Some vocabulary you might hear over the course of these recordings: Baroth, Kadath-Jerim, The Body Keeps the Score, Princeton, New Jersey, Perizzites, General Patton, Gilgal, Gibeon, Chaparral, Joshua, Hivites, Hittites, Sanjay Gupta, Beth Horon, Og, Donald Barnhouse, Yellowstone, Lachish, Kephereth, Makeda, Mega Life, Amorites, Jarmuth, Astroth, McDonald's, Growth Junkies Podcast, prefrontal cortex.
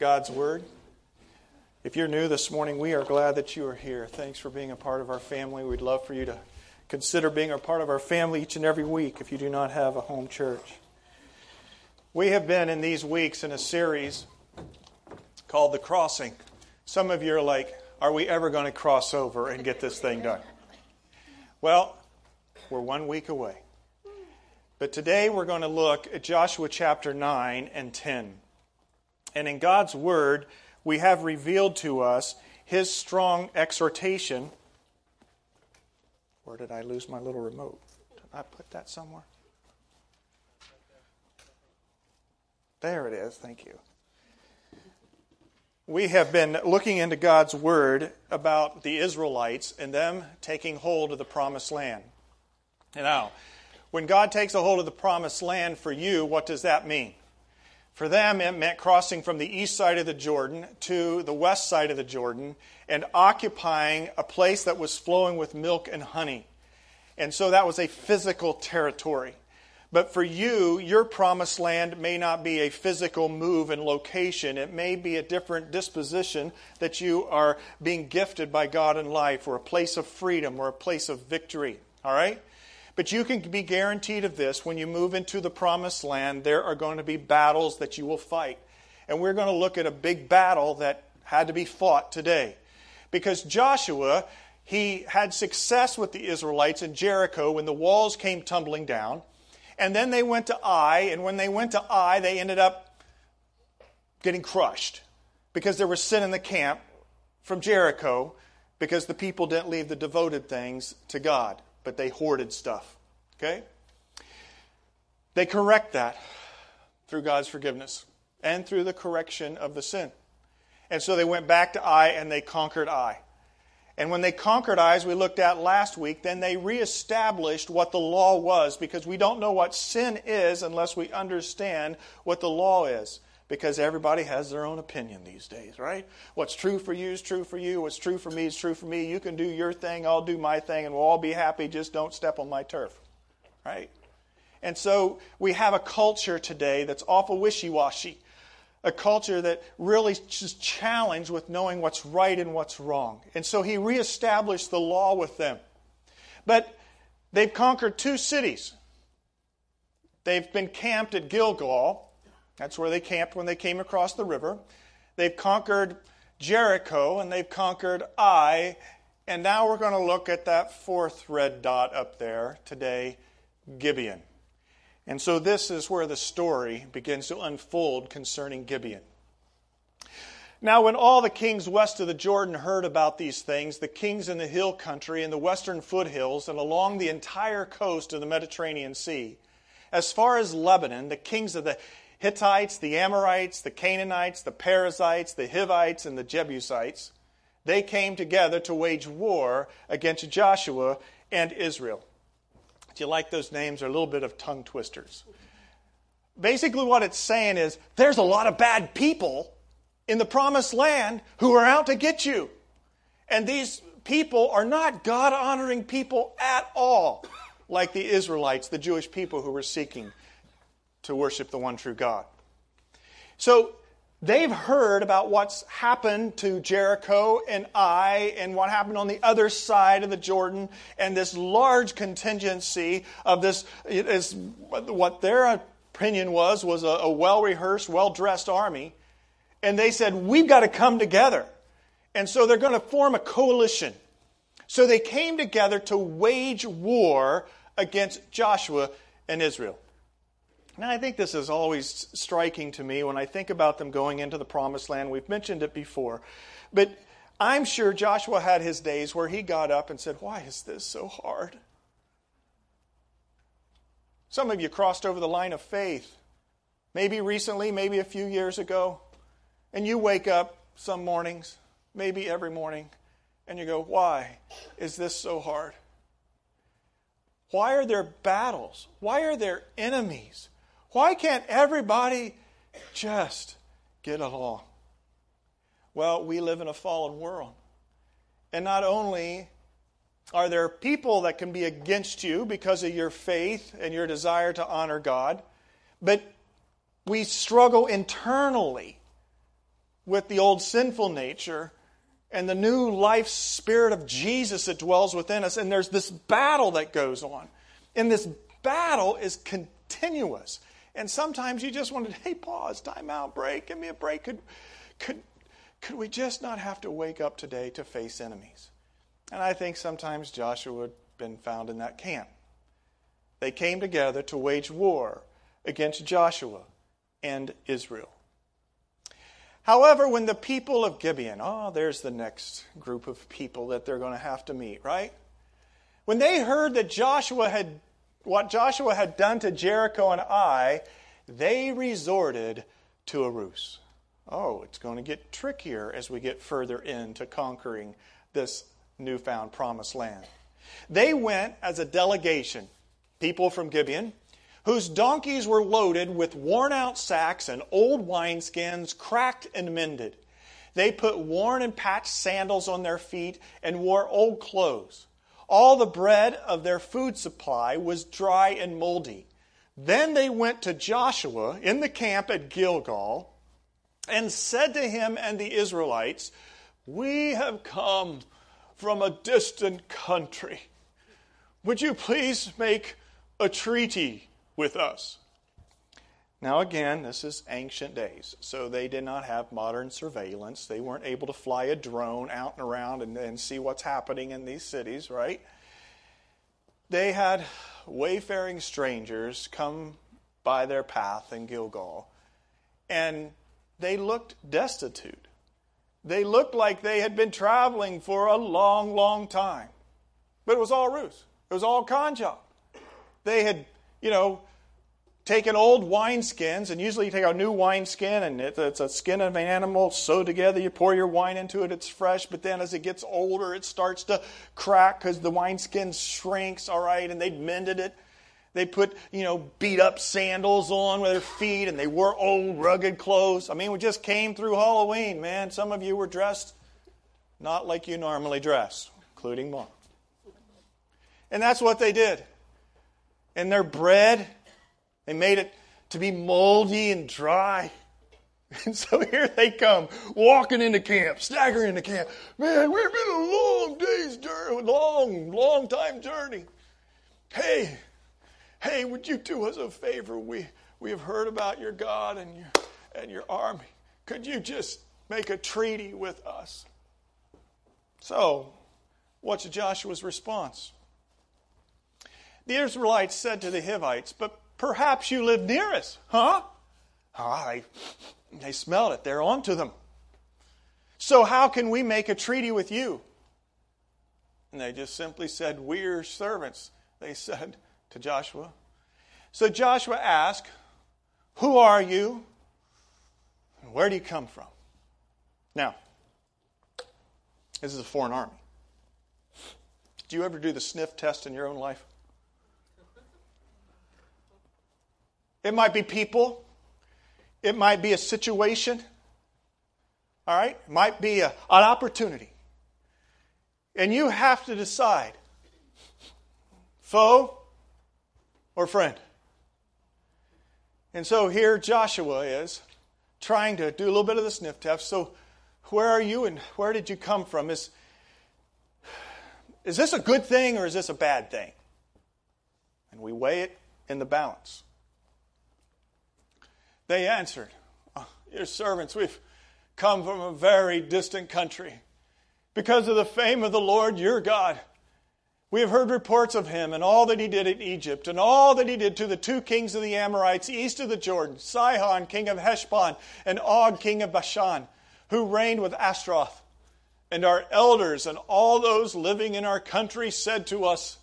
God's Word. If you're new this morning, we are glad that you are here. Thanks for being a part of our family. We'd love for you to consider being a part of our family each and every week if you do not have a home church. We have been in these weeks in a series called The Crossing. Some of you are like, are we ever going to cross over and get this thing done? Well, we're 1 week away. But today we're going to look at Joshua chapter 9 and 10. And in God's Word, we have revealed to us His strong exhortation. Where did I lose my little remote? Did I put that somewhere? There it is. Thank you. We have been looking into God's Word about the Israelites and them taking hold of the Promised Land. And now, when God takes a hold of the Promised Land for you, what does that mean? For them, it meant crossing from the east side of the Jordan to the west side of the Jordan and occupying a place that was flowing with milk and honey. And so that was a physical territory. But for you, your promised land may not be a physical move and location. It may be a different disposition that you are being gifted by God in life, or a place of freedom, or a place of victory. All right? But you can be guaranteed of this. When you move into the promised land, there are going to be battles that you will fight. And we're going to look at a big battle that had to be fought today. Because Joshua, he had success with the Israelites in Jericho when the walls came tumbling down. And then they went to Ai, and when they went to Ai, they ended up getting crushed because there was sin in the camp from Jericho, because the people didn't leave the devoted things to God, but they hoarded stuff, okay? They correct that through God's forgiveness and through the correction of the sin. And so they went back to Ai and they conquered Ai. And when they conquered Ai, as we looked at last week, then they reestablished what the law was, because we don't know what sin is unless we understand what the law is, because everybody has their own opinion these days, right? What's true for you is true for you. What's true for me is true for me. You can do your thing, I'll do my thing, and we'll all be happy. Just don't step on my turf, right? And so we have a culture today that's awful wishy-washy, a culture that really is challenged with knowing what's right and what's wrong. And so he reestablished the law with them. But they've conquered two cities. They've been camped at Gilgal. That's where they camped when they came across the river. They've conquered Jericho, and they've conquered Ai. And now we're going to look at that fourth red dot up there today, Gibeon. And so this is where the story begins to unfold concerning Gibeon. Now, when all the kings west of the Jordan heard about these things, the kings in the hill country and the western foothills and along the entire coast of the Mediterranean Sea, as far as Lebanon, the kings of the Hittites, the Amorites, the Canaanites, the Perizzites, the Hivites, and the Jebusites, they came together to wage war against Joshua and Israel. Do you like those names? They're a little bit of tongue twisters. Basically what it's saying is, there's a lot of bad people in the promised land who are out to get you. And these people are not God-honoring people at all, like the Israelites, the Jewish people who were seeking to worship the one true God. So they've heard about what's happened to Jericho and Ai and what happened on the other side of the Jordan, and this large contingency of this, is what their opinion was a well-rehearsed, well-dressed army. And they said, we've got to come together. And so they're going to form a coalition. So they came together to wage war against Joshua and Israel. Now, I think this is always striking to me when I think about them going into the promised land. We've mentioned it before. But I'm sure Joshua had his days where he got up and said, why is this so hard? Some of you crossed over the line of faith, maybe recently, maybe a few years ago. And you wake up some mornings, maybe every morning, and you go, why is this so hard? Why are there battles? Why are there enemies? Why can't everybody just get along? Well, we live in a fallen world. And not only are there people that can be against you because of your faith and your desire to honor God, but we struggle internally with the old sinful nature and the new life spirit of Jesus that dwells within us. And there's this battle that goes on. And this battle is continuous. And sometimes you just want to, hey, pause, time out, break, give me a break. Could we just not have to wake up today to face enemies? And I think sometimes Joshua had been found in that camp. They came together to wage war against Joshua and Israel. However, when the people of Gibeon, there's the next group of people that they're going to have to meet, right? When they heard that what Joshua had done to Jericho and Ai, they resorted to a ruse. Oh, it's going to get trickier as we get further into conquering this newfound promised land. They went as a delegation, people from Gibeon, whose donkeys were loaded with worn-out sacks and old wineskins, cracked and mended. They put worn and patched sandals on their feet and wore old clothes. All the bread of their food supply was dry and moldy. Then they went to Joshua in the camp at Gilgal and said to him and the Israelites, "We have come from a distant country. Would you please make a treaty with us?" Now again, this is ancient days, so they did not have modern surveillance. They weren't able to fly a drone out and around and see what's happening in these cities, right? They had wayfaring strangers come by their path in Gilgal, and they looked destitute. They looked like they had been traveling for a long, long time. But it was all ruse. It was all con job. They had, taken old wineskins, and usually you take a new wineskin, and it's a skin of an animal sewed together. You pour your wine into it, it's fresh, but then as it gets older, it starts to crack because the wineskin shrinks, all right, and they'd mended it. They put, beat-up sandals on with their feet, and they wore old, rugged clothes. I mean, we just came through Halloween, man. Some of you were dressed not like you normally dress, including Mom. And that's what they did. And their bread, they made it to be moldy and dry. And so here they come, walking into camp, staggering into camp. Man, we've been a long day's journey, long time journey. Hey, would you do us a favor? We have heard about your God and your army. Could you just make a treaty with us? So, what's Joshua's response? The Israelites said to the Hivites, "But perhaps you live near us, huh?" They smelled it. They're on to them. "So how can we make a treaty with you?" And they just simply said, "We're servants," they said to Joshua. So Joshua asked, "Who are you? And where do you come from?" Now, this is a foreign army. Do you ever do the sniff test in your own life? It might be people. It might be a situation. All right? It might be an opportunity. And you have to decide, foe or friend. And so here Joshua is trying to do a little bit of the sniff test. So where are you and where did you come from? Is this a good thing or is this a bad thing? And we weigh it in the balance. They answered, "Your servants, we've come from a very distant country. Because of the fame of the Lord your God, we have heard reports of him and all that he did in Egypt and all that he did to the two kings of the Amorites east of the Jordan, Sihon, king of Heshbon, and Og, king of Bashan, who reigned with Astroth. And our elders and all those living in our country said to us,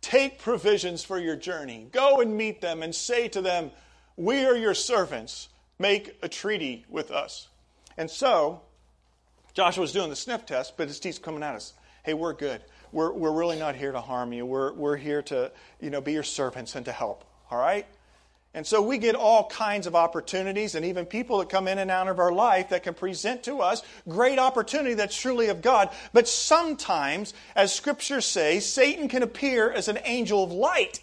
'Take provisions for your journey. Go and meet them and say to them, we are your servants. Make a treaty with us.'" And so, Joshua's doing the sniff test, but his teeth's coming at us. Hey, we're good. We're really not here to harm you. We're here to, be your servants and to help. All right? And so we get all kinds of opportunities and even people that come in and out of our life that can present to us great opportunity that's truly of God. But sometimes, as Scripture says, Satan can appear as an angel of light.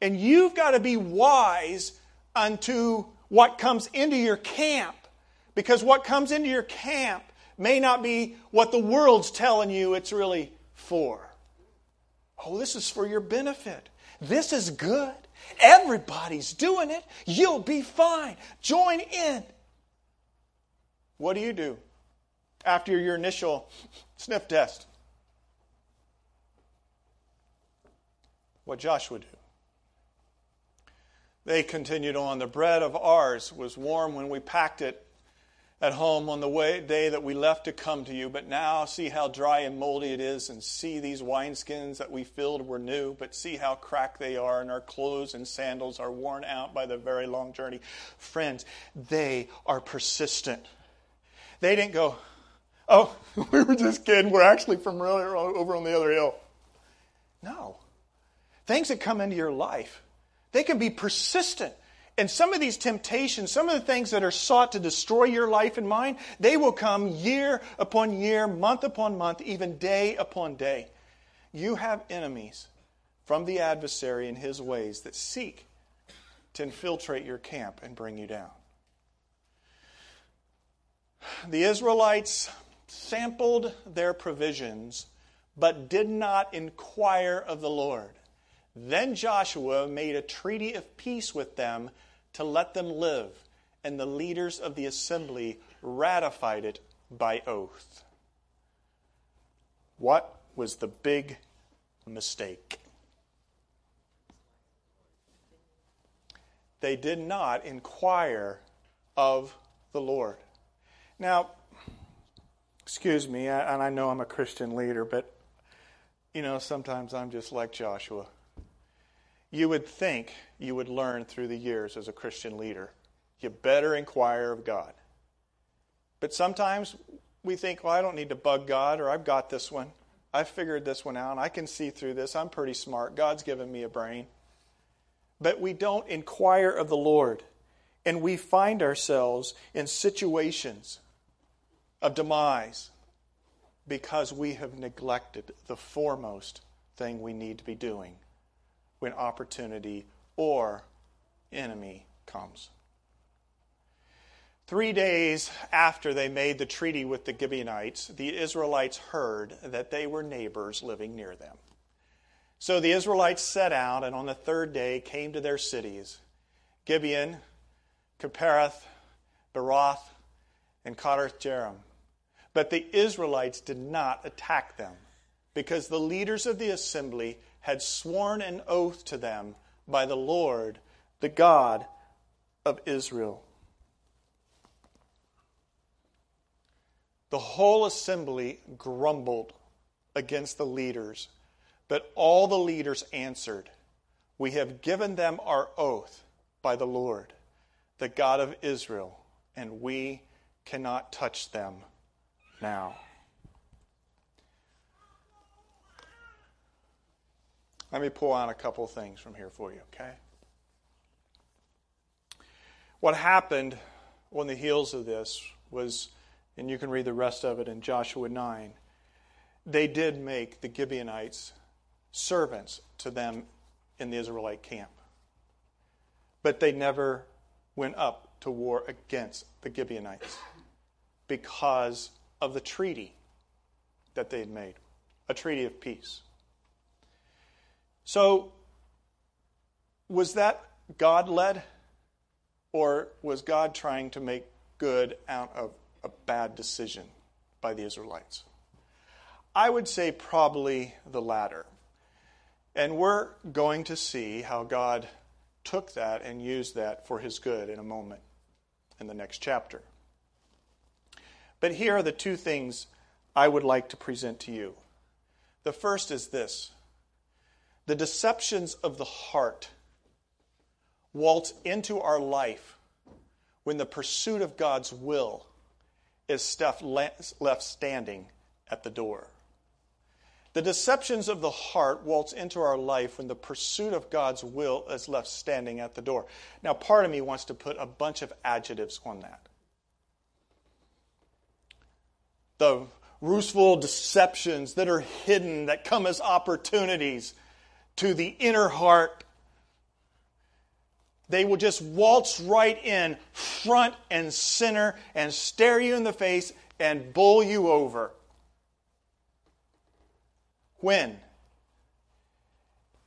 And you've got to be wise unto what comes into your camp. Because what comes into your camp may not be what the world's telling you it's really for. Oh, this is for your benefit. This is good. Everybody's doing it. You'll be fine. Join in. What do? After your initial sniff test? What Joshua do? They continued on. The bread of ours was warm when we packed it at home on the day that we left to come to you. But now see how dry and moldy it is, and see these wineskins that we filled were new, but see how cracked they are, and our clothes and sandals are worn out by the very long journey. Friends, they are persistent. They didn't go, oh, we were just kidding. We're actually from over on the other hill. No. Things that come into your life, they can be persistent. And some of these temptations, some of the things that are sought to destroy your life and mine, they will come year upon year, month upon month, even day upon day. You have enemies from the adversary and his ways that seek to infiltrate your camp and bring you down. The Israelites sampled their provisions, but did not inquire of the Lord. Then Joshua made a treaty of peace with them to let them live, and the leaders of the assembly ratified it by oath. What was the big mistake? They did not inquire of the Lord. Now, excuse me, and I know I'm a Christian leader, but, you know, sometimes I'm just like Joshua. You would think you would learn through the years as a Christian leader. You better inquire of God. But sometimes we think, well, I don't need to bug God, or I've got this one. I've figured this one out. I can see through this. I'm pretty smart. God's given me a brain. But we don't inquire of the Lord, and we find ourselves in situations of demise because we have neglected the foremost thing we need to be doing when opportunity or enemy comes. 3 days after they made the treaty with the Gibeonites, the Israelites heard that they were neighbors living near them. So the Israelites set out, and on the third day came to their cities, Gibeon, Kephereth, Baroth, and Kadath-Jerim. But the Israelites did not attack them, because the leaders of the assembly had sworn an oath to them by the Lord, the God of Israel. The whole assembly grumbled against the leaders, but all the leaders answered, "We have given them our oath by the Lord, the God of Israel, and we cannot touch them now." Let me pull out a couple things from here for you, okay? What happened on the heels of this was, and you can read the rest of it in Joshua 9, they did make the Gibeonites servants to them in the Israelite camp. But they never went up to war against the Gibeonites because of the treaty that they had made, a treaty of peace. So, was that God-led, or was God trying to make good out of a bad decision by the Israelites? I would say probably the latter. And we're going to see how God took that and used that for his good in a moment in the next chapter. But here are the two things I would like to present to you. The first is this. The deceptions of the heart waltz into our life when the pursuit of God's will is left standing at the door. The deceptions of the heart waltz into our life when the pursuit of God's will is left standing at the door. Now, part of me wants to put a bunch of adjectives on that. The ruthless deceptions that are hidden, that come as opportunities to the inner heart. They will just waltz right in, front and center, and stare you in the face and bowl you over. When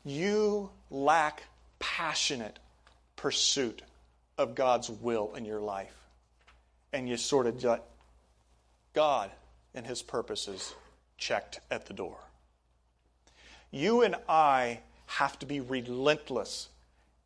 you lack passionate pursuit of God's will in your life, and you sort of let God and His purposes checked at the door. You and I have to be relentless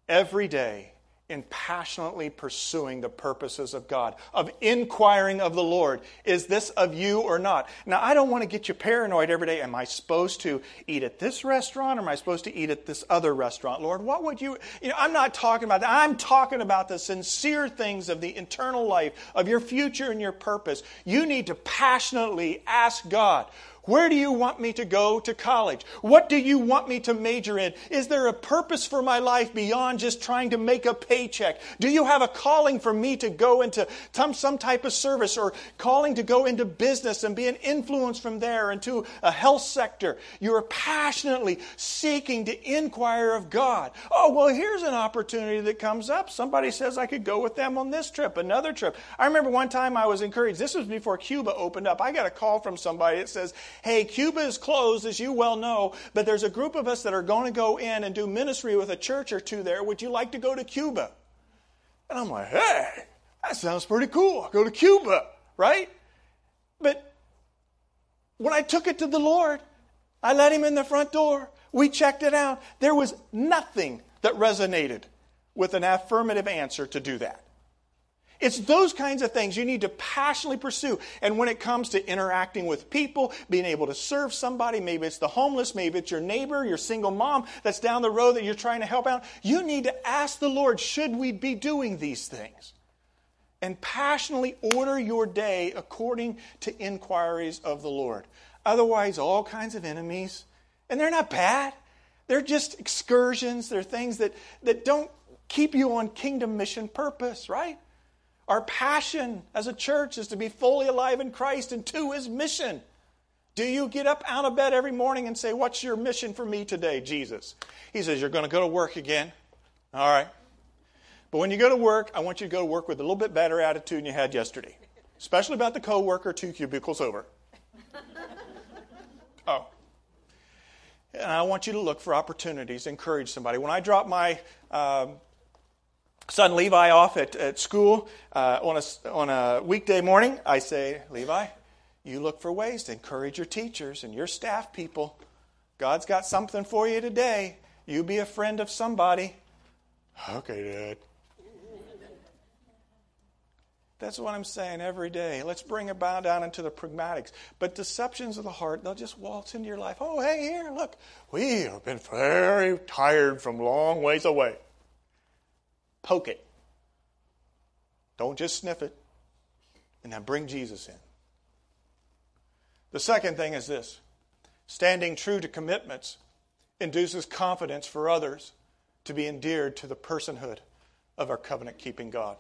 every day in passionately pursuing the purposes of God, of inquiring of the Lord. Is this of you or not? Now, I don't want to get you paranoid every day. Am I supposed to eat at this restaurant or am I supposed to eat at this other restaurant? Lord, what would you... I'm not talking about that. I'm talking about the sincere things of the internal life, of your future and your purpose. You need to passionately ask God, where do you want me to go to college? What do you want me to major in? Is there a purpose for my life beyond just trying to make a paycheck? Do you have a calling for me to go into some type of service or calling to go into business and be an influence from there into a health sector? You are passionately seeking to inquire of God. Oh, well, here's an opportunity that comes up. Somebody says I could go with them on this trip, another trip. I remember one time I was encouraged. This was before Cuba opened up. I got a call from somebody that says, hey, Cuba is closed, as you well know, but there's a group of us that are going to go in and do ministry with a church or two there. Would you like to go to Cuba? And I'm like, hey, that sounds pretty cool. I'll go to Cuba, right? But when I took it to the Lord, I let Him in the front door. We checked it out. There was nothing that resonated with an affirmative answer to do that. It's those kinds of things you need to passionately pursue. And when it comes to interacting with people, being able to serve somebody, maybe it's the homeless, maybe it's your neighbor, your single mom that's down the road that you're trying to help out, you need to ask the Lord, should we be doing these things? And passionately order your day according to inquiries of the Lord. Otherwise, all kinds of enemies, and they're not bad. They're just excursions. They're things that don't keep you on kingdom mission purpose, right? Our passion as a church is to be fully alive in Christ and to His mission. Do you get up out of bed every morning and say, what's your mission for me today, Jesus? He says, you're going to go to work again. All right. But when you go to work, I want you to go to work with a little bit better attitude than you had yesterday. Especially about the coworker 2 cubicles over. Oh. And I want you to look for opportunities, encourage somebody. When I drop my... son Levi off at school on a weekday morning, I say, Levi, you look for ways to encourage your teachers and your staff people. God's got something for you today. You be a friend of somebody. Okay, Dad. That's what I'm saying every day. Let's bring a bow down into the pragmatics. But deceptions of the heart, they'll just waltz into your life. Oh, hey, here, look. We have been very tired from long ways away. Poke it. Don't just sniff it. And then bring Jesus in. The second thing is this. Standing true to commitments induces confidence for others to be endeared to the personhood of our covenant-keeping God.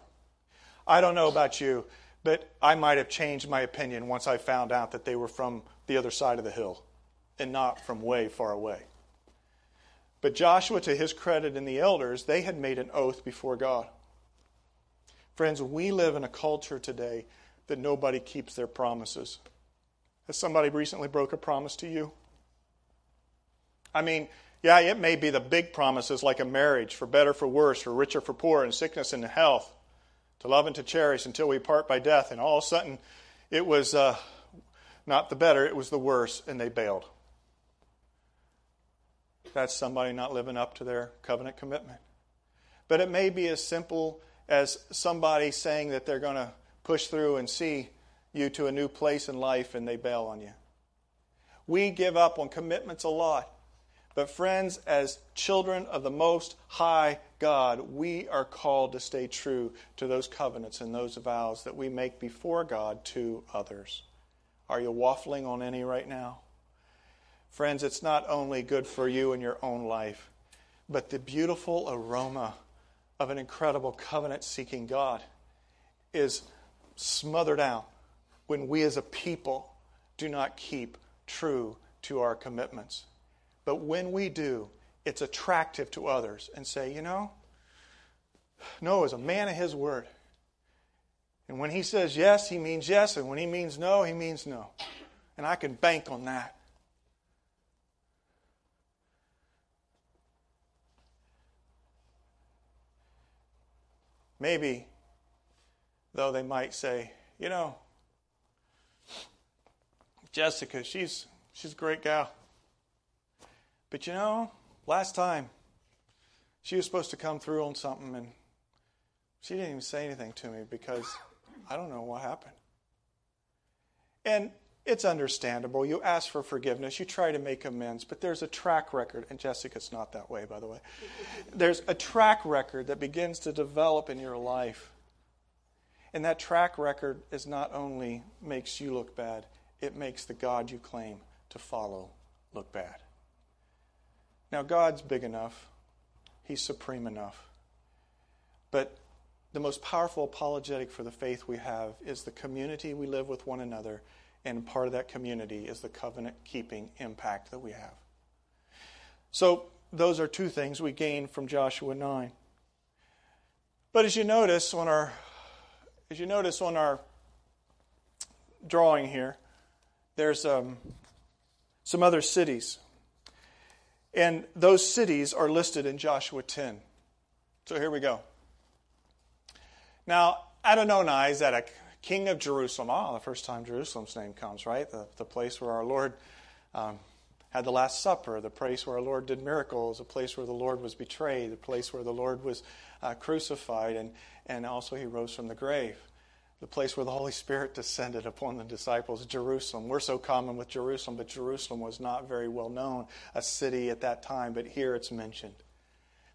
I don't know about you, but I might have changed my opinion once I found out that they were from the other side of the hill and not from way far away. But Joshua, to his credit, and the elders, they had made an oath before God. Friends, we live in a culture today that nobody keeps their promises. Has somebody recently broke a promise to you? I mean, yeah, it may be the big promises like a marriage, for better, for worse, for richer, for poorer, in sickness and in health, to love and to cherish until we part by death. And all of a sudden, it was not the better, it was the worse, and they bailed. That's somebody not living up to their covenant commitment. But it may be as simple as somebody saying that they're going to push through and see you to a new place in life, and they bail on you. We give up on commitments a lot. But friends, as children of the Most High God, we are called to stay true to those covenants and those vows that we make before God to others. Are you waffling on any right now? Friends, it's not only good for you in your own life, but the beautiful aroma of an incredible covenant-seeking God is smothered out when we as a people do not keep true to our commitments. But when we do, it's attractive to others and say, you know, Noah is a man of his word. And when he says yes, he means yes. And when he means no, he means no. And I can bank on that. Maybe, though, they might say, you know, Jessica, she's a great gal. But you know, last time she was supposed to come through on something and she didn't even say anything to me because I don't know what happened. And it's understandable. You ask for forgiveness. You try to make amends. But there's a track record. And Jessica's not that way, by the way. There's a track record that begins to develop in your life. And that track record is not only makes you look bad, it makes the God you claim to follow look bad. Now, God's big enough. He's supreme enough. But the most powerful apologetic for the faith we have is the community we live with one another, and part of that community is the covenant-keeping impact that we have. So those are two things we gain from Joshua 9. But as you notice on our drawing here, there's some other cities. And those cities are listed in Joshua 10. So here we go. Now, Adonai Zedek, king of Jerusalem. The first time Jerusalem's name comes, right? The place where our Lord had the Last Supper, the place where our Lord did miracles, the place where the Lord was betrayed, the place where the Lord was crucified, and also he rose from the grave. The place where the Holy Spirit descended upon the disciples, Jerusalem. We're so common with Jerusalem, but Jerusalem was not very well known, a city at that time, but here it's mentioned.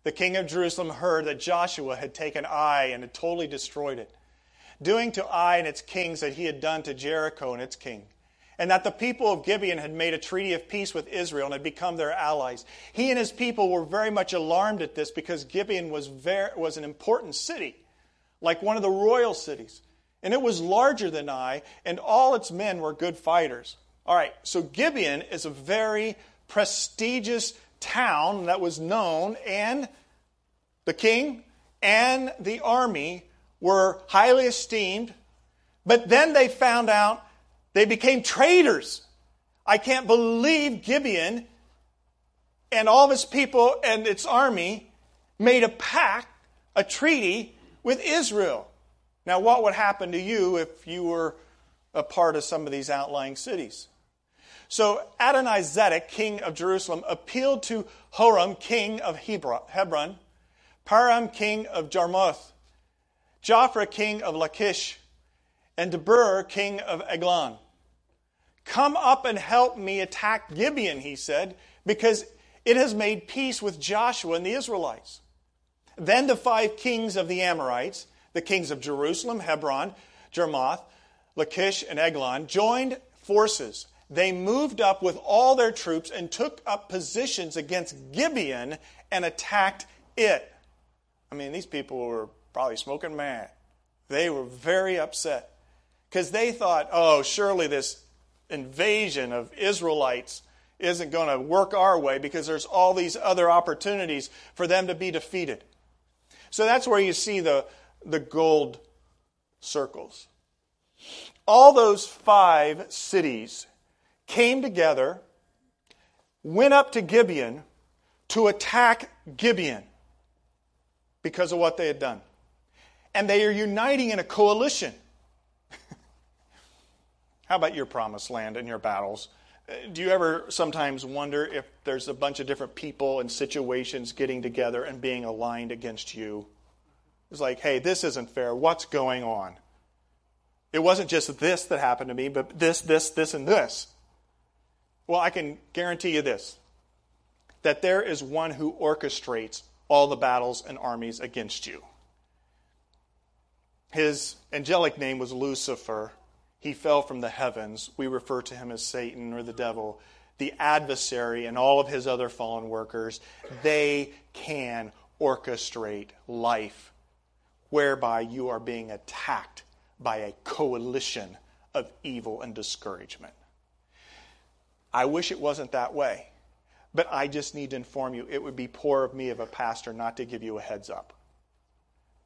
The king of Jerusalem heard that Joshua had taken Ai and had totally destroyed it, doing to Ai and its kings that he had done to Jericho and its king, and that the people of Gibeon had made a treaty of peace with Israel and had become their allies. He and his people were very much alarmed at this because Gibeon was an important city, like one of the royal cities. And it was larger than Ai, and all its men were good fighters. All right, so Gibeon is a very prestigious town that was known, and the king and the army were highly esteemed. But then they found out they became traitors. I can't believe Gibeon and all of his people and its army made a pact, a treaty with Israel. Now, what would happen to you if you were a part of some of these outlying cities? So Adonai Zedek, king of Jerusalem, appealed to Horam, king of Hebron, Param, king of Jarmuth, Japhra, king of Lachish, and Debir, king of Eglon. Come up and help me attack Gibeon, he said, because it has made peace with Joshua and the Israelites. Then the five kings of the Amorites, the kings of Jerusalem, Hebron, Jarmuth, Lachish, and Eglon, joined forces. They moved up with all their troops and took up positions against Gibeon and attacked it. I mean, these people were probably smoking mad. They were very upset because they thought, oh, surely this invasion of Israelites isn't going to work our way because there's all these other opportunities for them to be defeated. So that's where you see the gold circles. All those five cities came together, went up to Gibeon to attack Gibeon because of what they had done. And they are uniting in a coalition. How about your promised land and your battles? Do you ever sometimes wonder if there's a bunch of different people and situations getting together and being aligned against you? It's like, hey, this isn't fair. What's going on? It wasn't just this that happened to me, but this, and this. Well, I can guarantee you this, that there is one who orchestrates all the battles and armies against you. His angelic name was Lucifer. He fell from the heavens. We refer to him as Satan or the devil. The adversary and all of his other fallen workers, they can orchestrate life whereby you are being attacked by a coalition of evil and discouragement. I wish it wasn't that way, but I just need to inform you, it would be poor of me of a pastor not to give you a heads up.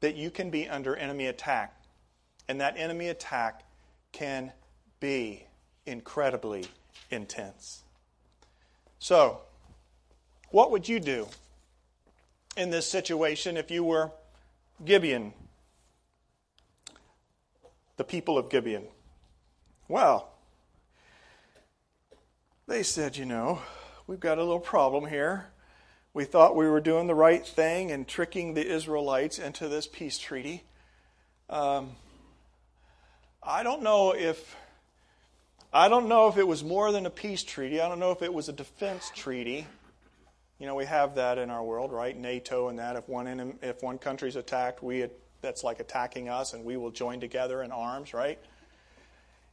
that you can be under enemy attack. And that enemy attack can be incredibly intense. So, what would you do in this situation if you were Gibeon, the people of Gibeon? Well, they said, you know, we've got a little problem here. We thought we were doing the right thing and tricking the Israelites into this peace treaty. I don't know if it was more than a peace treaty. I don't know if it was a defense treaty. You know, we have that in our world, right? NATO and that. If one country's attacked, that's like attacking us, and we will join together in arms, right?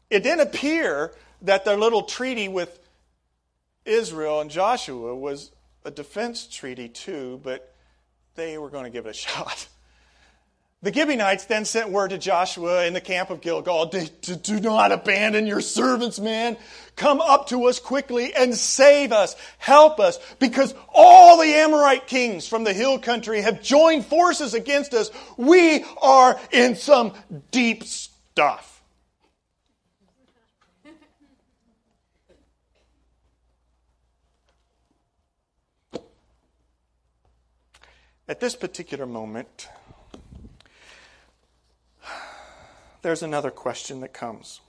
It didn't appear that their little treaty with Israel and Joshua was a defense treaty too, but they were going to give it a shot. The Gibeonites then sent word to Joshua in the camp of Gilgal, do not abandon your servants, man. Come up to us quickly and save us. Help us, because all the Amorite kings from the hill country have joined forces against us. We are in some deep stuff. At this particular moment, there's another question that comes.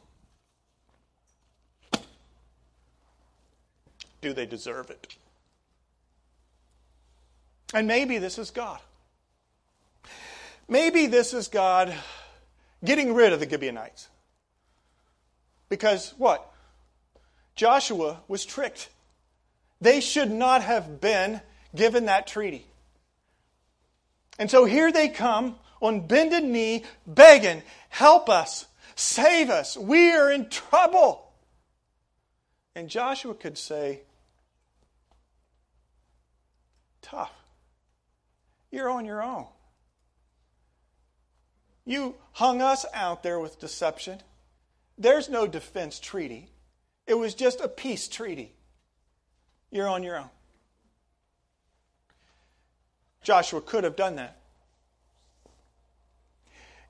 Do they deserve it? And maybe this is God. Maybe this is God getting rid of the Gibeonites. Because what? Joshua was tricked. They should not have been given that treaty. And so here they come on bended knee, begging, help us, save us, we are in trouble. And Joshua could say, tough, you're on your own. You hung us out there with deception. There's no defense treaty. It was just a peace treaty. You're on your own. Joshua could have done that.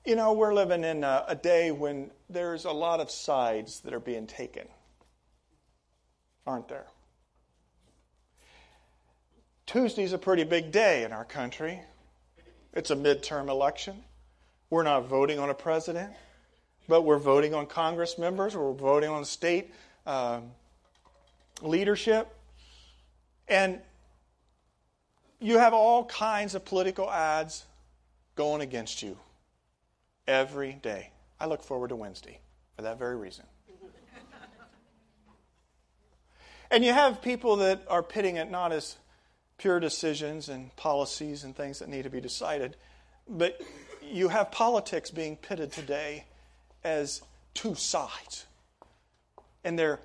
You know, we're living in a day when there's a lot of sides that are being taken, aren't there? Tuesday's a pretty big day in our country. It's a midterm election. We're not voting on a president, but we're voting on Congress members. We're voting on state leadership. And you have all kinds of political ads going against you. Every day. I look forward to Wednesday for that very reason. And you have people that are pitting it not as pure decisions and policies and things that need to be decided, but you have politics being pitted today as two sides. And they're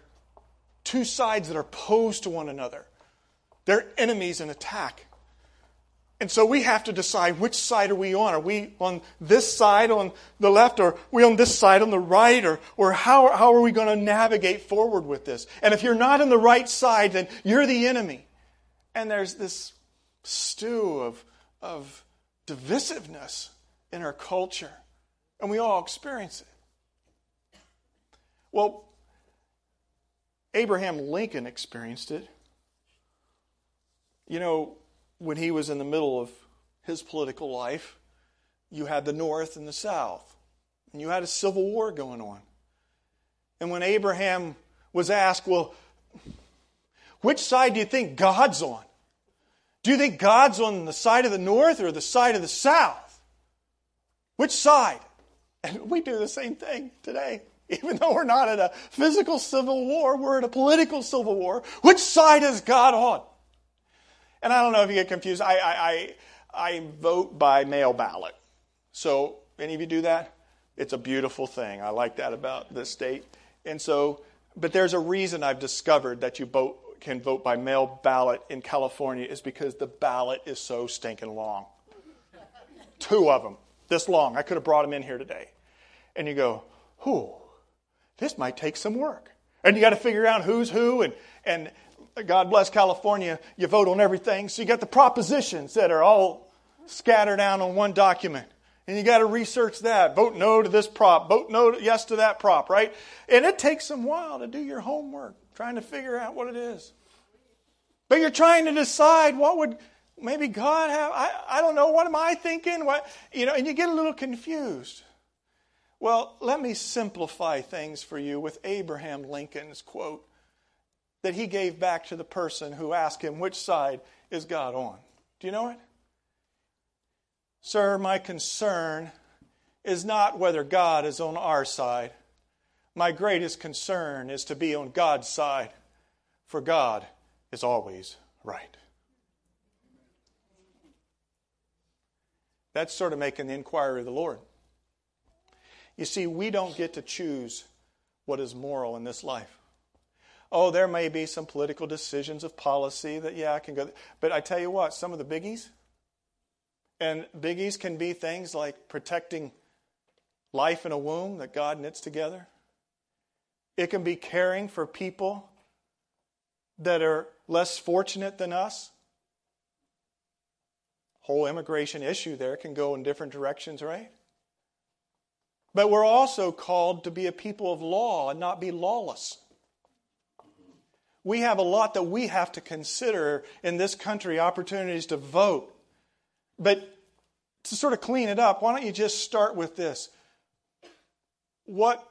two sides that are opposed to one another. They're enemies in attack. And so we have to decide which side are we on. Are we on this side on the left, or are we on this side on the right, or how are we going to navigate forward with this? And if you're not on the right side, then you're the enemy. And there's this stew of divisiveness in our culture, and we all experience it. Well, Abraham Lincoln experienced it. You know, when he was in the middle of his political life, you had the North and the South. And you had a civil war going on. And when Abraham was asked, well, which side do you think God's on? Do you think God's on the side of the North or the side of the South? Which side? And we do the same thing today. Even though we're not at a physical civil war, we're at a political civil war. Which side is God on? And I don't know if you get confused. I vote by mail ballot. So any of you do that? It's a beautiful thing. I like that about this state. And so, but there's a reason I've discovered that you can vote by mail ballot in California is because the ballot is so stinking long. Two of them, this long. I could have brought them in here today. And you go, this might take some work. And you got to figure out who's who and God bless California, you vote on everything. So you got the propositions that are all scattered down on one document. And you got to research that. Vote no to this prop. Vote no, yes to that prop, right? And it takes some while to do your homework, trying to figure out what it is. But you're trying to decide what would maybe God have. I don't know. What am I thinking? What, you know? And you get a little confused. Well, let me simplify things for you with Abraham Lincoln's quote that he gave back to the person who asked him, which side is God on? Do you know it? Sir, my concern is not whether God is on our side. My greatest concern is to be on God's side, for God is always right. That's sort of making the inquiry of the Lord. You see, we don't get to choose what is moral in this life. Oh, there may be some political decisions of policy that, yeah, I can go. But I tell you what, some of the biggies, and biggies can be things like protecting life in a womb that God knits together. It can be caring for people that are less fortunate than us. Whole immigration issue there can go in different directions, right? But we're also called to be a people of law and not be lawless. We have a lot that we have to consider in this country, opportunities to vote. But to sort of clean it up, why don't you just start with this? What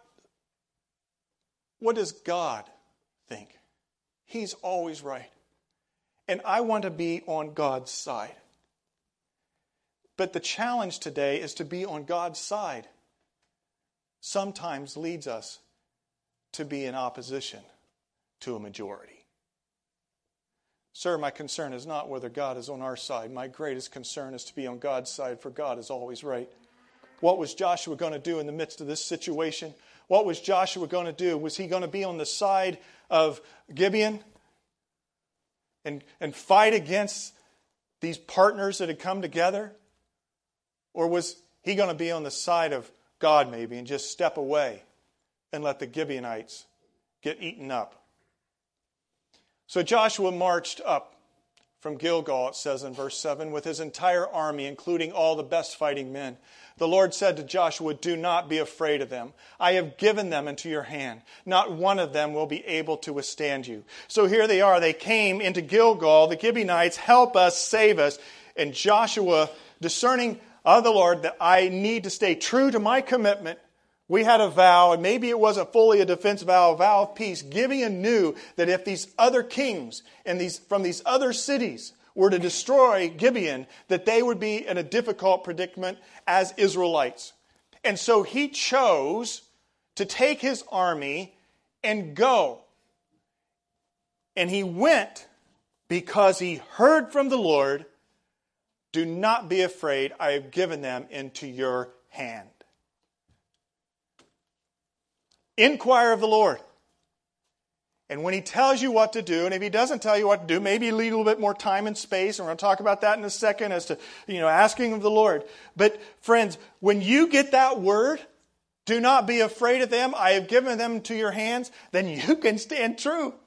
does God think? He's always right. And I want to be on God's side. But the challenge today is to be on God's side sometimes leads us to be in opposition to a majority. Sir, my concern is not whether God is on our side. My greatest concern is to be on God's side, for God is always right. What was Joshua going to do in the midst of this situation? What was Joshua going to do? Was he going to be on the side of Gibeon and fight against these partners that had come together? Or was he going to be on the side of God maybe and just step away and let the Gibeonites get eaten up? So Joshua marched up from Gilgal, it says in verse 7, with his entire army, including all the best fighting men. The Lord said to Joshua, "Do not be afraid of them. I have given them into your hand. Not one of them will be able to withstand you." So here they are. They came into Gilgal. The Gibeonites, "Help us, save us." And Joshua, discerning of the Lord that I need to stay true to my commitment, we had a vow, and maybe it wasn't fully a defense vow, a vow of peace. Gibeon knew that if these other kings and from these other cities were to destroy Gibeon, that they would be in a difficult predicament as Israelites. And so he chose to take his army and go. And he went because he heard from the Lord, "Do not be afraid, I have given them into your hand." Inquire of the Lord. And when he tells you what to do, and if he doesn't tell you what to do, maybe leave a little bit more time and space, and we're going to talk about that in a second as to, asking of the Lord. But friends, when you get that word, "Do not be afraid of them, I have given them to your hands," then you can stand true.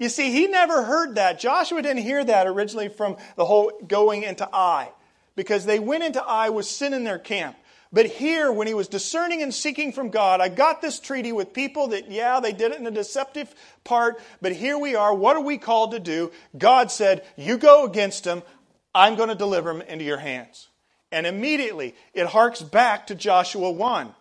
You see, he never heard that. Joshua didn't hear that originally from the whole going into Ai, because they went into Ai with sin in their camp. But here, when he was discerning and seeking from God, I got this treaty with people that, yeah, they did it in a deceptive part, but here we are. What are we called to do? God said, "You go against them. I'm going to deliver them into your hands." And immediately, it harks back to Joshua 1.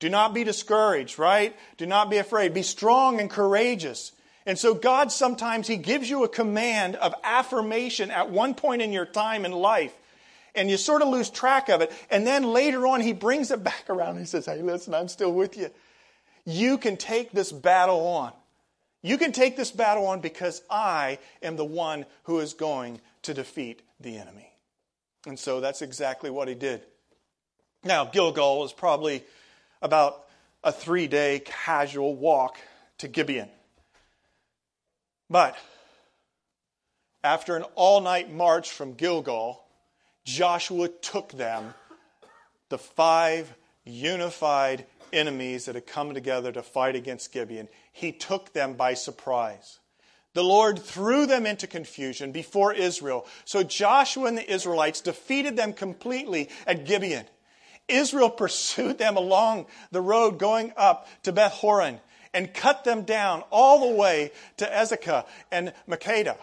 Do not be discouraged, right? Do not be afraid. Be strong and courageous. And so God, sometimes he gives you a command of affirmation at one point in your time in life. And you sort of lose track of it. And then later on, he brings it back around. He says, "Hey, listen, I'm still with you. You can take this battle on. You can take this battle on because I am the one who is going to defeat the enemy." And so that's exactly what he did. Now, Gilgal is probably about a 3-day casual walk to Gibeon. But after an all-night march from Gilgal, Joshua took them, the 5 unified enemies that had come together to fight against Gibeon. He took them by surprise. The Lord threw them into confusion before Israel. So Joshua and the Israelites defeated them completely at Gibeon. Israel pursued them along the road going up to Beth Horon and cut them down all the way to Ezekah and Makeda.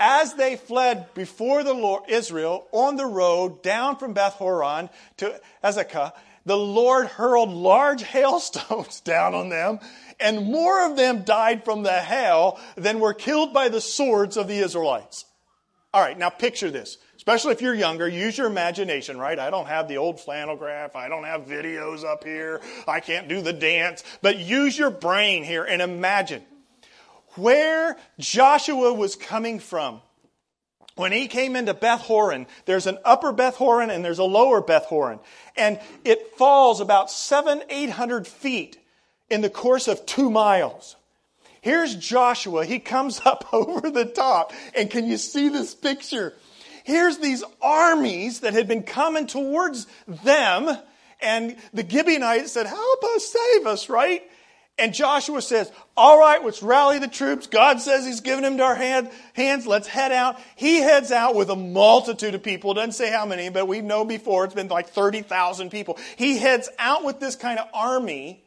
As they fled before the Lord Israel on the road down from Beth Horon to Ezekah, the Lord hurled large hailstones down on them, and more of them died from the hail than were killed by the swords of the Israelites. All right, now picture this. Especially if you're younger, use your imagination, right? I don't have the old flannel graph. I don't have videos up here. I can't do the dance. But use your brain here and imagine where Joshua was coming from. When he came into Beth Horon, there's an upper Beth Horon and there's a lower Beth Horon. And it falls about 700-800 feet in the course of 2 miles. Here's Joshua. He comes up over the top. And can you see this picture? Here's these armies that had been coming towards them. And the Gibeonites said, help us, save us, right? And Joshua says, all right, let's rally the troops. God says he's given them to our hands. Let's head out. He heads out with a multitude of people. It doesn't say how many, but we know before it's been like 30,000 people. He heads out with this kind of army,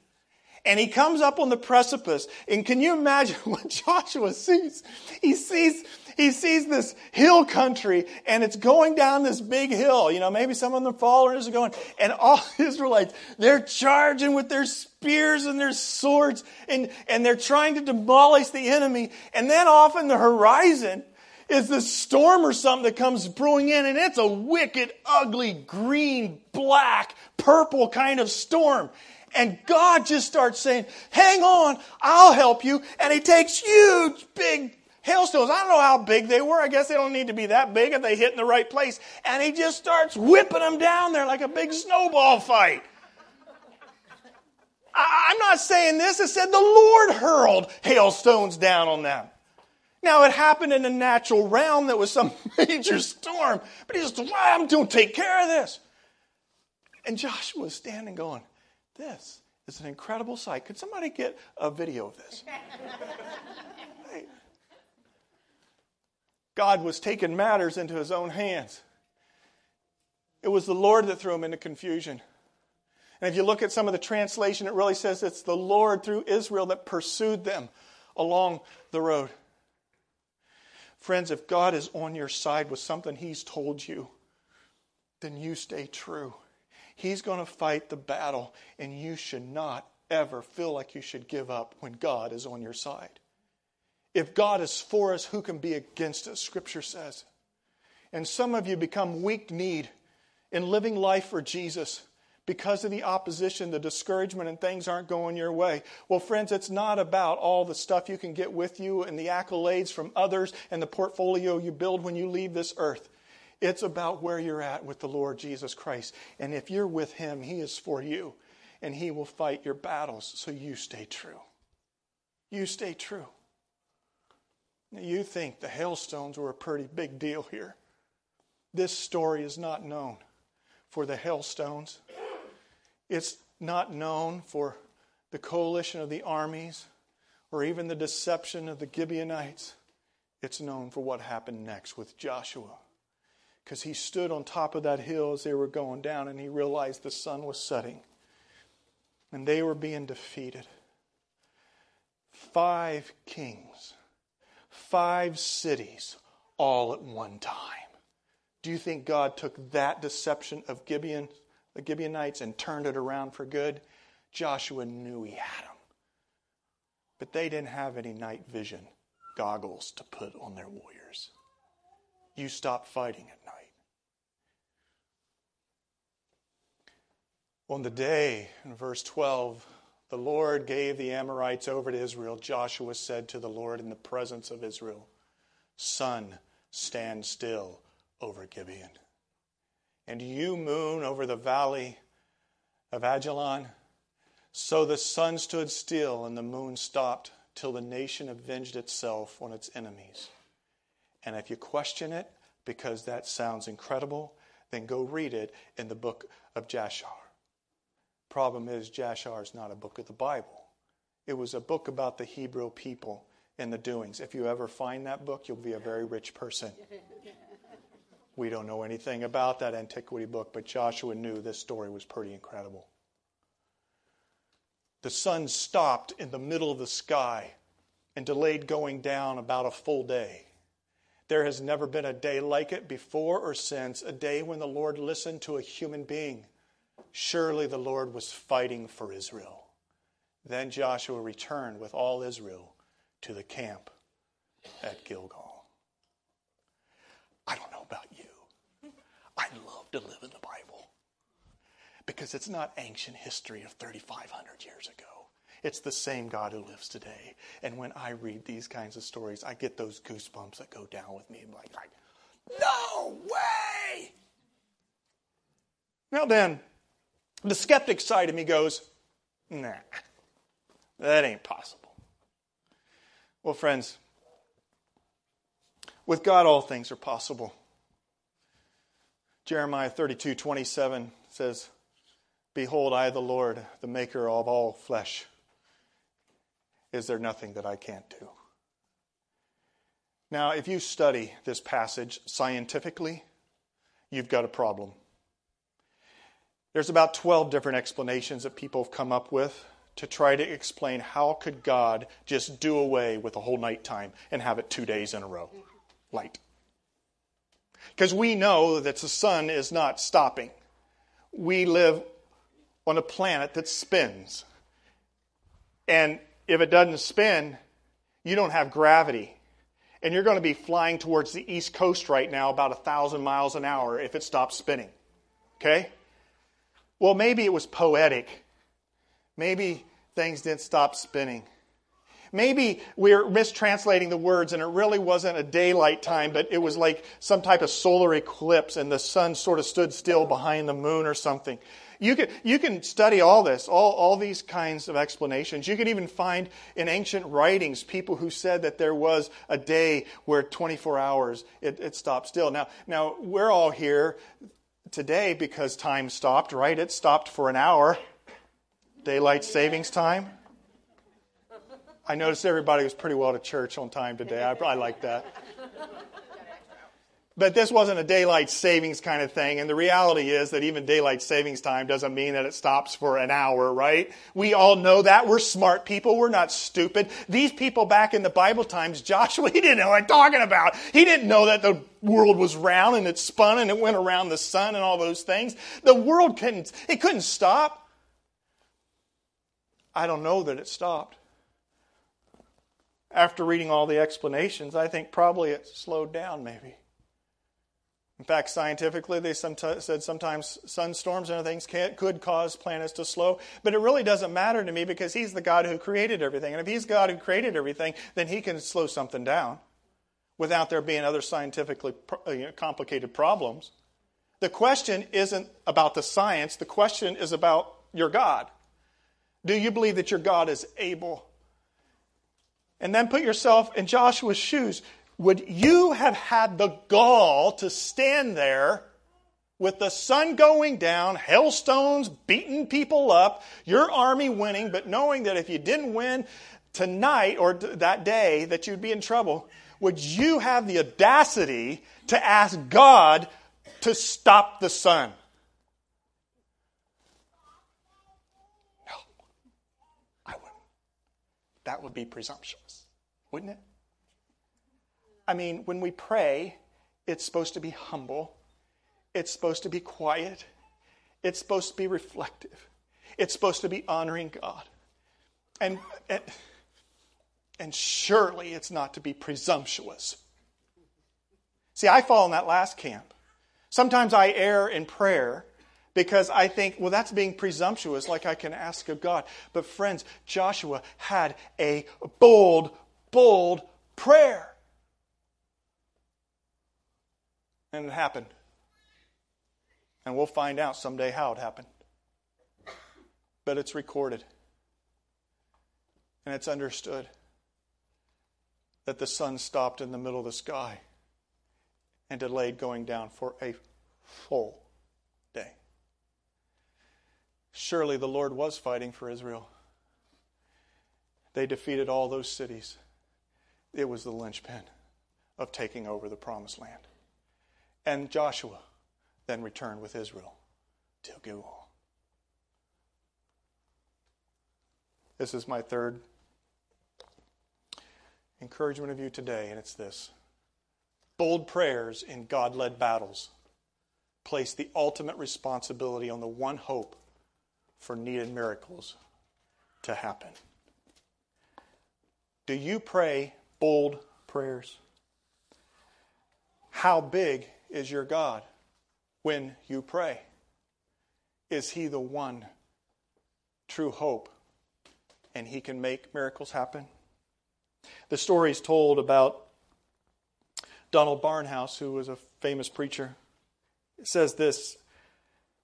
and he comes up on the precipice. And can you imagine what Joshua sees? He sees this hill country, and it's going down this big hill. You know, maybe some of them followers are going, and all the Israelites, they're charging with their spears and their swords, and they're trying to demolish the enemy. And then off in the horizon is this storm or something that comes brewing in, and it's a wicked, ugly, green, black, purple kind of storm. And God just starts saying, hang on, I'll help you. And he takes huge, big hailstones. I don't know how big they were. I guess they don't need to be that big if they hit in the right place. And he just starts whipping them down there like a big snowball fight. I'm not saying this. It said the Lord hurled hailstones down on them. Now, it happened in the natural realm. That was some major storm. But he just, I'm going to take care of this. And Joshua's standing going, this is an incredible sight. Could somebody get a video of this? Right. God was taking matters into his own hands. It was the Lord that threw him into confusion. And if you look at some of the translation, it really says it's the Lord through Israel that pursued them along the road. Friends, if God is on your side with something he's told you, then you stay true. He's going to fight the battle, and you should not ever feel like you should give up when God is on your side. If God is for us, who can be against us? Scripture says. And some of you become weak-kneed in living life for Jesus because of the opposition, the discouragement, and things aren't going your way. Well, friends, it's not about all the stuff you can get with you and the accolades from others and the portfolio you build when you leave this earth. It's about where you're at with the Lord Jesus Christ. And if you're with him, he is for you, and he will fight your battles. So you stay true. You stay true. Now, you think the hailstones were a pretty big deal here. This story is not known for the hailstones. It's not known for the coalition of the armies or even the deception of the Gibeonites. It's known for what happened next with Joshua. Because he stood on top of that hill as they were going down, and he realized the sun was setting. And they were being defeated. 5 kings. 5 cities all at one time. Do you think God took that deception of Gibeon, the Gibeonites, and turned it around for good? Joshua knew he had them. But they didn't have any night vision goggles to put on their warriors. You stop fighting at night. On the day, in verse 12, the Lord gave the Amorites over to Israel. Joshua said to the Lord in the presence of Israel, sun, stand still over Gibeon. And you, moon, over the valley of Ajalon. So the sun stood still and the moon stopped till the nation avenged itself on its enemies. And if you question it, because that sounds incredible, then go read it in the book of Jasher. Problem is, Jasher is not a book of the Bible. It was a book about the Hebrew people and the doings. If you ever find that book, you'll be a very rich person. We don't know anything about that antiquity book, but Joshua knew this story was pretty incredible. The sun stopped in the middle of the sky and delayed going down about a full day. There has never been a day like it before or since, a day when the Lord listened to a human being. Surely the Lord was fighting for Israel. Then Joshua returned with all Israel to the camp at Gilgal. I don't know about you. I love to live in the Bible because it's not ancient history of 3,500 years ago. It's the same God who lives today. And when I read these kinds of stories, I get those goosebumps that go down with me. I'm like, no way! Now then, the skeptic side of me goes, nah, that ain't possible. Well, friends, with God, all things are possible. Jeremiah 32:27 says, "Behold, I, the Lord, the maker of all flesh. Is there nothing that I can't do?" Now, if you study this passage scientifically, you've got a problem. There's about 12 different explanations that people have come up with to try to explain how could God just do away with a whole nighttime and have it 2 days in a row. Light. Because we know that the sun is not stopping. We live on a planet that spins. And if it doesn't spin, you don't have gravity. And you're going to be flying towards the East Coast right now about 1,000 miles an hour if it stops spinning. Okay? Well, maybe it was poetic. Maybe things didn't stop spinning. Maybe we're mistranslating the words and it really wasn't a daylight time, but it was like some type of solar eclipse and the sun sort of stood still behind the moon or something. You can study all this, all these kinds of explanations. You can even find in ancient writings people who said that there was a day where 24 hours it stopped still. Now we're all here today because time stopped, right? It stopped for an hour. Daylight savings time. I noticed everybody was pretty well to church on time today. I like that. But this wasn't a daylight savings kind of thing. And the reality is that even daylight savings time doesn't mean that it stops for an hour, right? We all know that. We're smart people. We're not stupid. These people back in the Bible times, Joshua, he didn't know what I'm talking about. He didn't know that the world was round and it spun and it went around the sun and all those things. The world couldn't stop. I don't know that it stopped. After reading all the explanations, I think probably it slowed down maybe. In fact, scientifically, they said sometimes sunstorms and other things could cause planets to slow. But it really doesn't matter to me because he's the God who created everything. And if he's God who created everything, then he can slow something down without there being other scientifically complicated problems. The question isn't about the science. The question is about your God. Do you believe that your God is able? And then put yourself in Joshua's shoes. Would you have had the gall to stand there with the sun going down, hailstones beating people up, your army winning, but knowing that if you didn't win tonight or that day that you'd be in trouble? Would you have the audacity to ask God to stop the sun? No, I wouldn't. That would be presumptuous, wouldn't it? I mean, when we pray, it's supposed to be humble. It's supposed to be quiet. It's supposed to be reflective. It's supposed to be honoring God. And surely it's not to be presumptuous. See, I fall in that last camp. Sometimes I err in prayer because I think, well, that's being presumptuous, like I can ask of God. But friends, Joshua had a bold prayer. And it happened. And we'll find out someday how it happened. But it's recorded. And it's understood that the sun stopped in the middle of the sky and delayed going down for a full day. Surely the Lord was fighting for Israel. They defeated all those cities. It was the linchpin of taking over the promised land. And Joshua then returned with Israel to Gilgal. This is my third encouragement of you today, and it's this. Bold prayers in God-led battles place the ultimate responsibility on the one hope for needed miracles to happen. Do you pray bold prayers? How big is your God when you pray? Is He the one true hope? And He can make miracles happen. The story is told about Donald Barnhouse, who was a famous preacher. It says this: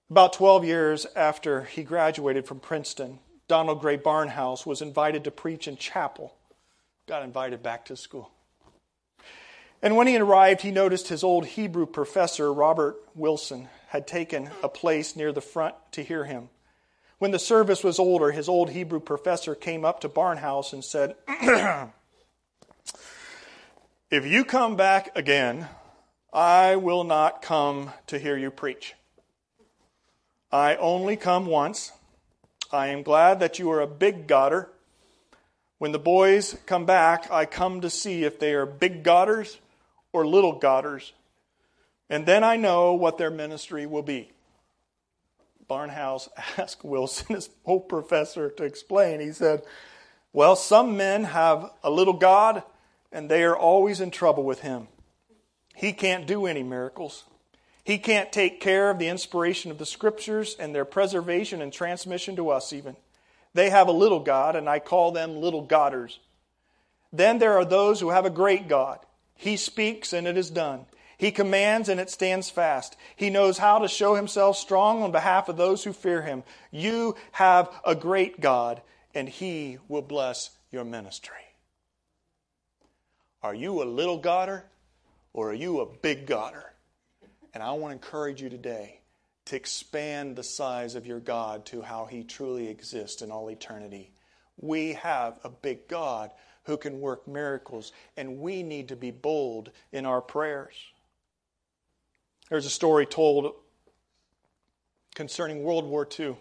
about 12 years after he graduated from Princeton, Donald Gray Barnhouse was invited to preach in chapel. Got invited back to school. And when he arrived, he noticed his old Hebrew professor, Robert Wilson, had taken a place near the front to hear him. When the service was over, his old Hebrew professor came up to Barnhouse and said, "If you come back again, I will not come to hear you preach. I only come once. I am glad that you are a big godder. When the boys come back, I come to see if they are big godders or little godders. And then I know what their ministry will be." Barnhouse asked Wilson, his old professor, to explain. He said, "Well, some men have a little god, and they are always in trouble with him. He can't do any miracles. He can't take care of the inspiration of the Scriptures and their preservation and transmission to us even. They have a little god, and I call them little godders. Then there are those who have a great God. He speaks, and it is done. He commands and it stands fast. He knows how to show himself strong on behalf of those who fear him. You have a great God, and he will bless your ministry." Are you a little godder, or are you a big godder? And I want to encourage you today to expand the size of your God to how he truly exists in all eternity. We have a big God who can work miracles, and we need to be bold in our prayers. There's a story told concerning World War II. It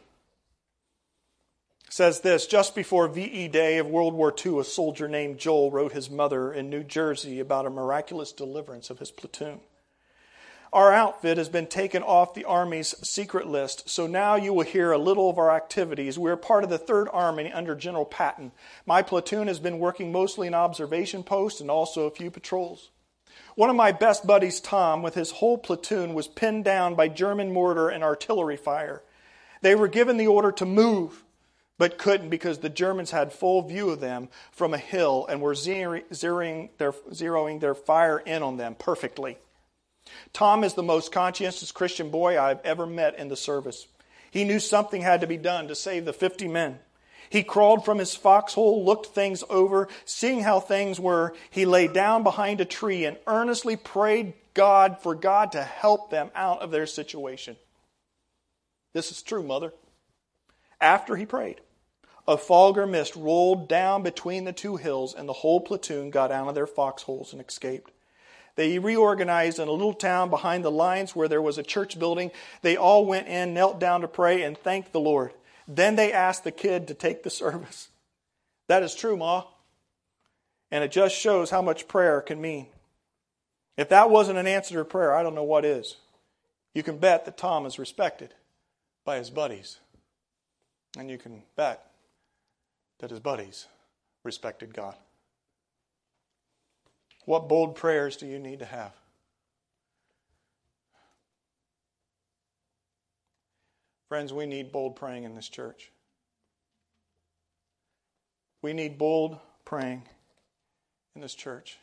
says this: just before VE Day of World War II, a soldier named Joel wrote his mother in New Jersey about a miraculous deliverance of his platoon. "Our outfit has been taken off the Army's secret list, so now you will hear a little of our activities. We are part of the 3rd Army under General Patton. My platoon has been working mostly in observation posts and also a few patrols. One of my best buddies, Tom, with his whole platoon, was pinned down by German mortar and artillery fire. They were given the order to move, but couldn't because the Germans had full view of them from a hill and were zeroing their fire in on them perfectly. Tom is the most conscientious Christian boy I've ever met in the service. He knew something had to be done to save the 50 men. He crawled from his foxhole, looked things over. Seeing how things were, he lay down behind a tree and earnestly prayed God for God to help them out of their situation." This is true, Mother. "After he prayed, a fog or mist rolled down between the two hills, and the whole platoon got out of their foxholes and escaped. They reorganized in a little town behind the lines where there was a church building. They all went in, knelt down to pray, and thanked the Lord. Then they asked the kid to take the service." That is true, Ma. And it just shows how much prayer can mean. If that wasn't an answer to prayer, I don't know what is. You can bet that Tom is respected by his buddies. And you can bet that his buddies respected God. What bold prayers do you need to have? Friends, we need bold praying in this church. We need bold praying in this church.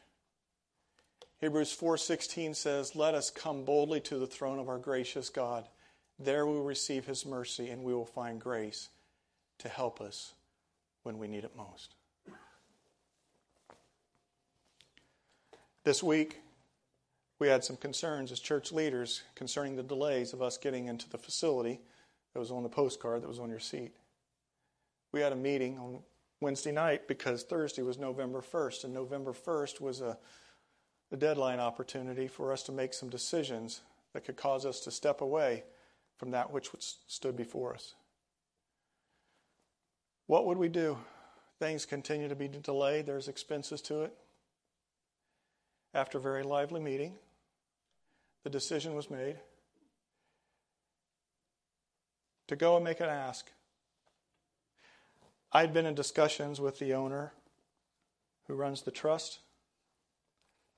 Hebrews 4:16 says, "Let us come boldly to the throne of our gracious God. There we will receive His mercy, and we will find grace to help us when we need it most." This week, we had some concerns as church leaders concerning the delays of us getting into the facility that was on the postcard that was on your seat. We had a meeting on Wednesday night because Thursday was November 1st, and November 1st was a the deadline opportunity for us to make some decisions that could cause us to step away from that which stood before us. What would we do? Things continue to be delayed. There's expenses to it. After a very lively meeting, the decision was made to go and make an ask. I'd been in discussions with the owner who runs the trust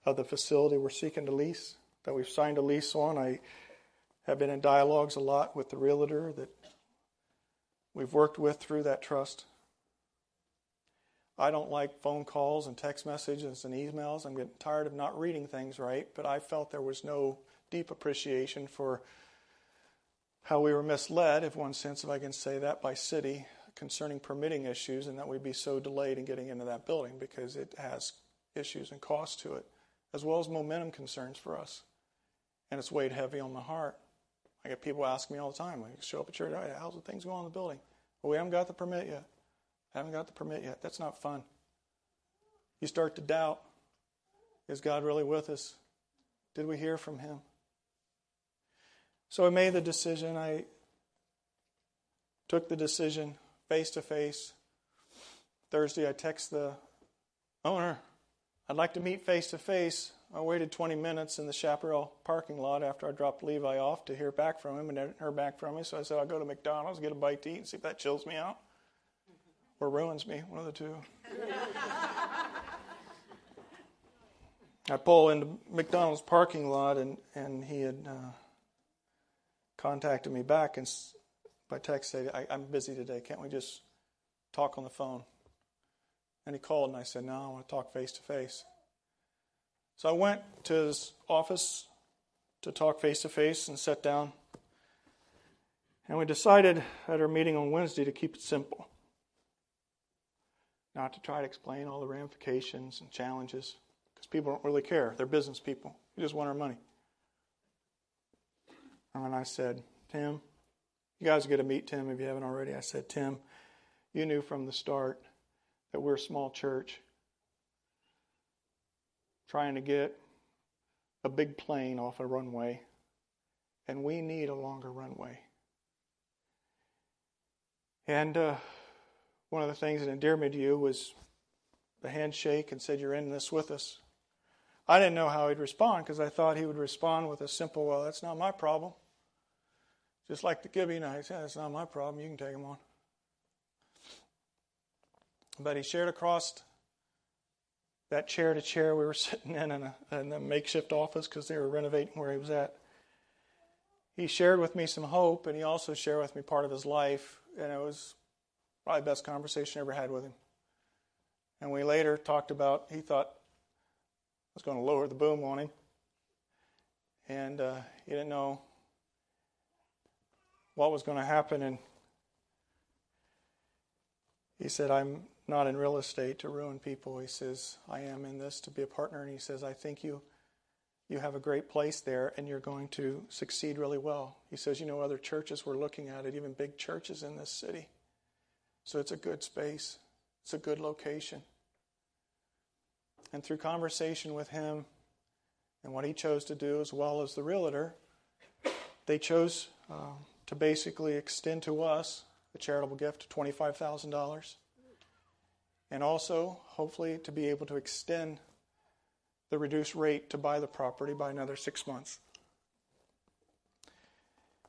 of the facility we're seeking to lease, that we've signed a lease on. I have been in dialogues a lot with the realtor that we've worked with through that trust. I don't like phone calls and text messages and emails. I'm getting tired of not reading things right, but I felt there was no deep appreciation for how we were misled, if one sense, if I can say that, by city concerning permitting issues, and that we'd be so delayed in getting into that building because it has issues and costs to it, as well as momentum concerns for us. And it's weighed heavy on my heart. I get people ask me all the time, like, show up at church, all right, how's the things going on in the building? Well, we haven't got the permit yet. That's not fun. You start to doubt, is God really with us? Did we hear from him? So I made the decision. I took the decision face-to-face. Thursday, I text the owner, I'd like to meet face-to-face. I waited 20 minutes in the Chaparral parking lot after I dropped Levi off to hear back from him, and I didn't hear back from me, so I said, I'll go to McDonald's, get a bite to eat, and see if that chills me out or ruins me, one of the two. I pull into McDonald's parking lot, and he had contacted me back and by text said, I'm busy today. Can't we just talk on the phone? And he called, and I said, no, I want to talk face-to-face. So I went to his office to talk face-to-face and sat down. And we decided at our meeting on Wednesday to keep it simple, not to try to explain all the ramifications and challenges, because people don't really care. They're business people. We just want our money. And I said, Tim, you guys get to meet Tim if you haven't already. I said, Tim, you knew from the start that we're a small church trying to get a big plane off a runway, and we need a longer runway. And one of the things that endeared me to you was the handshake and said, you're in this with us. I didn't know how he'd respond, because I thought he would respond with a simple, well, that's not my problem. Just like the Gibeonites, yeah, that's not my problem, you can take them on. But he shared across that chair to chair we were sitting in a makeshift office, because they were renovating where he was at. He shared with me some hope, and he also shared with me part of his life, and it was probably the best conversation I ever had with him. And we later talked about, he thought I was going to lower the boom on him, and he didn't know what was going to happen, and he said, I'm not in real estate to ruin people. He says, I am in this to be a partner. And he says, I think you have a great place there, and you're going to succeed really well. He says, you know, other churches were looking at it, even big churches in this city. So it's a good space. It's a good location. And through conversation with him and what he chose to do, as well as the realtor, they chose to basically extend to us a charitable gift of $25,000. And also, hopefully, to be able to extend the reduced rate to buy the property by another 6 months.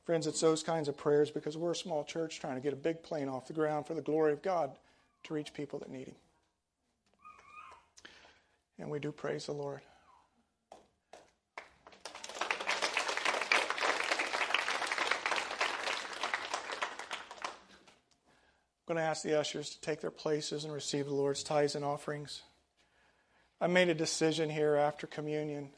Friends, it's those kinds of prayers, because we're a small church trying to get a big plane off the ground for the glory of God to reach people that need him. And we do praise the Lord. I'm going to ask the ushers to take their places and receive the Lord's tithes and offerings. I made a decision here after communion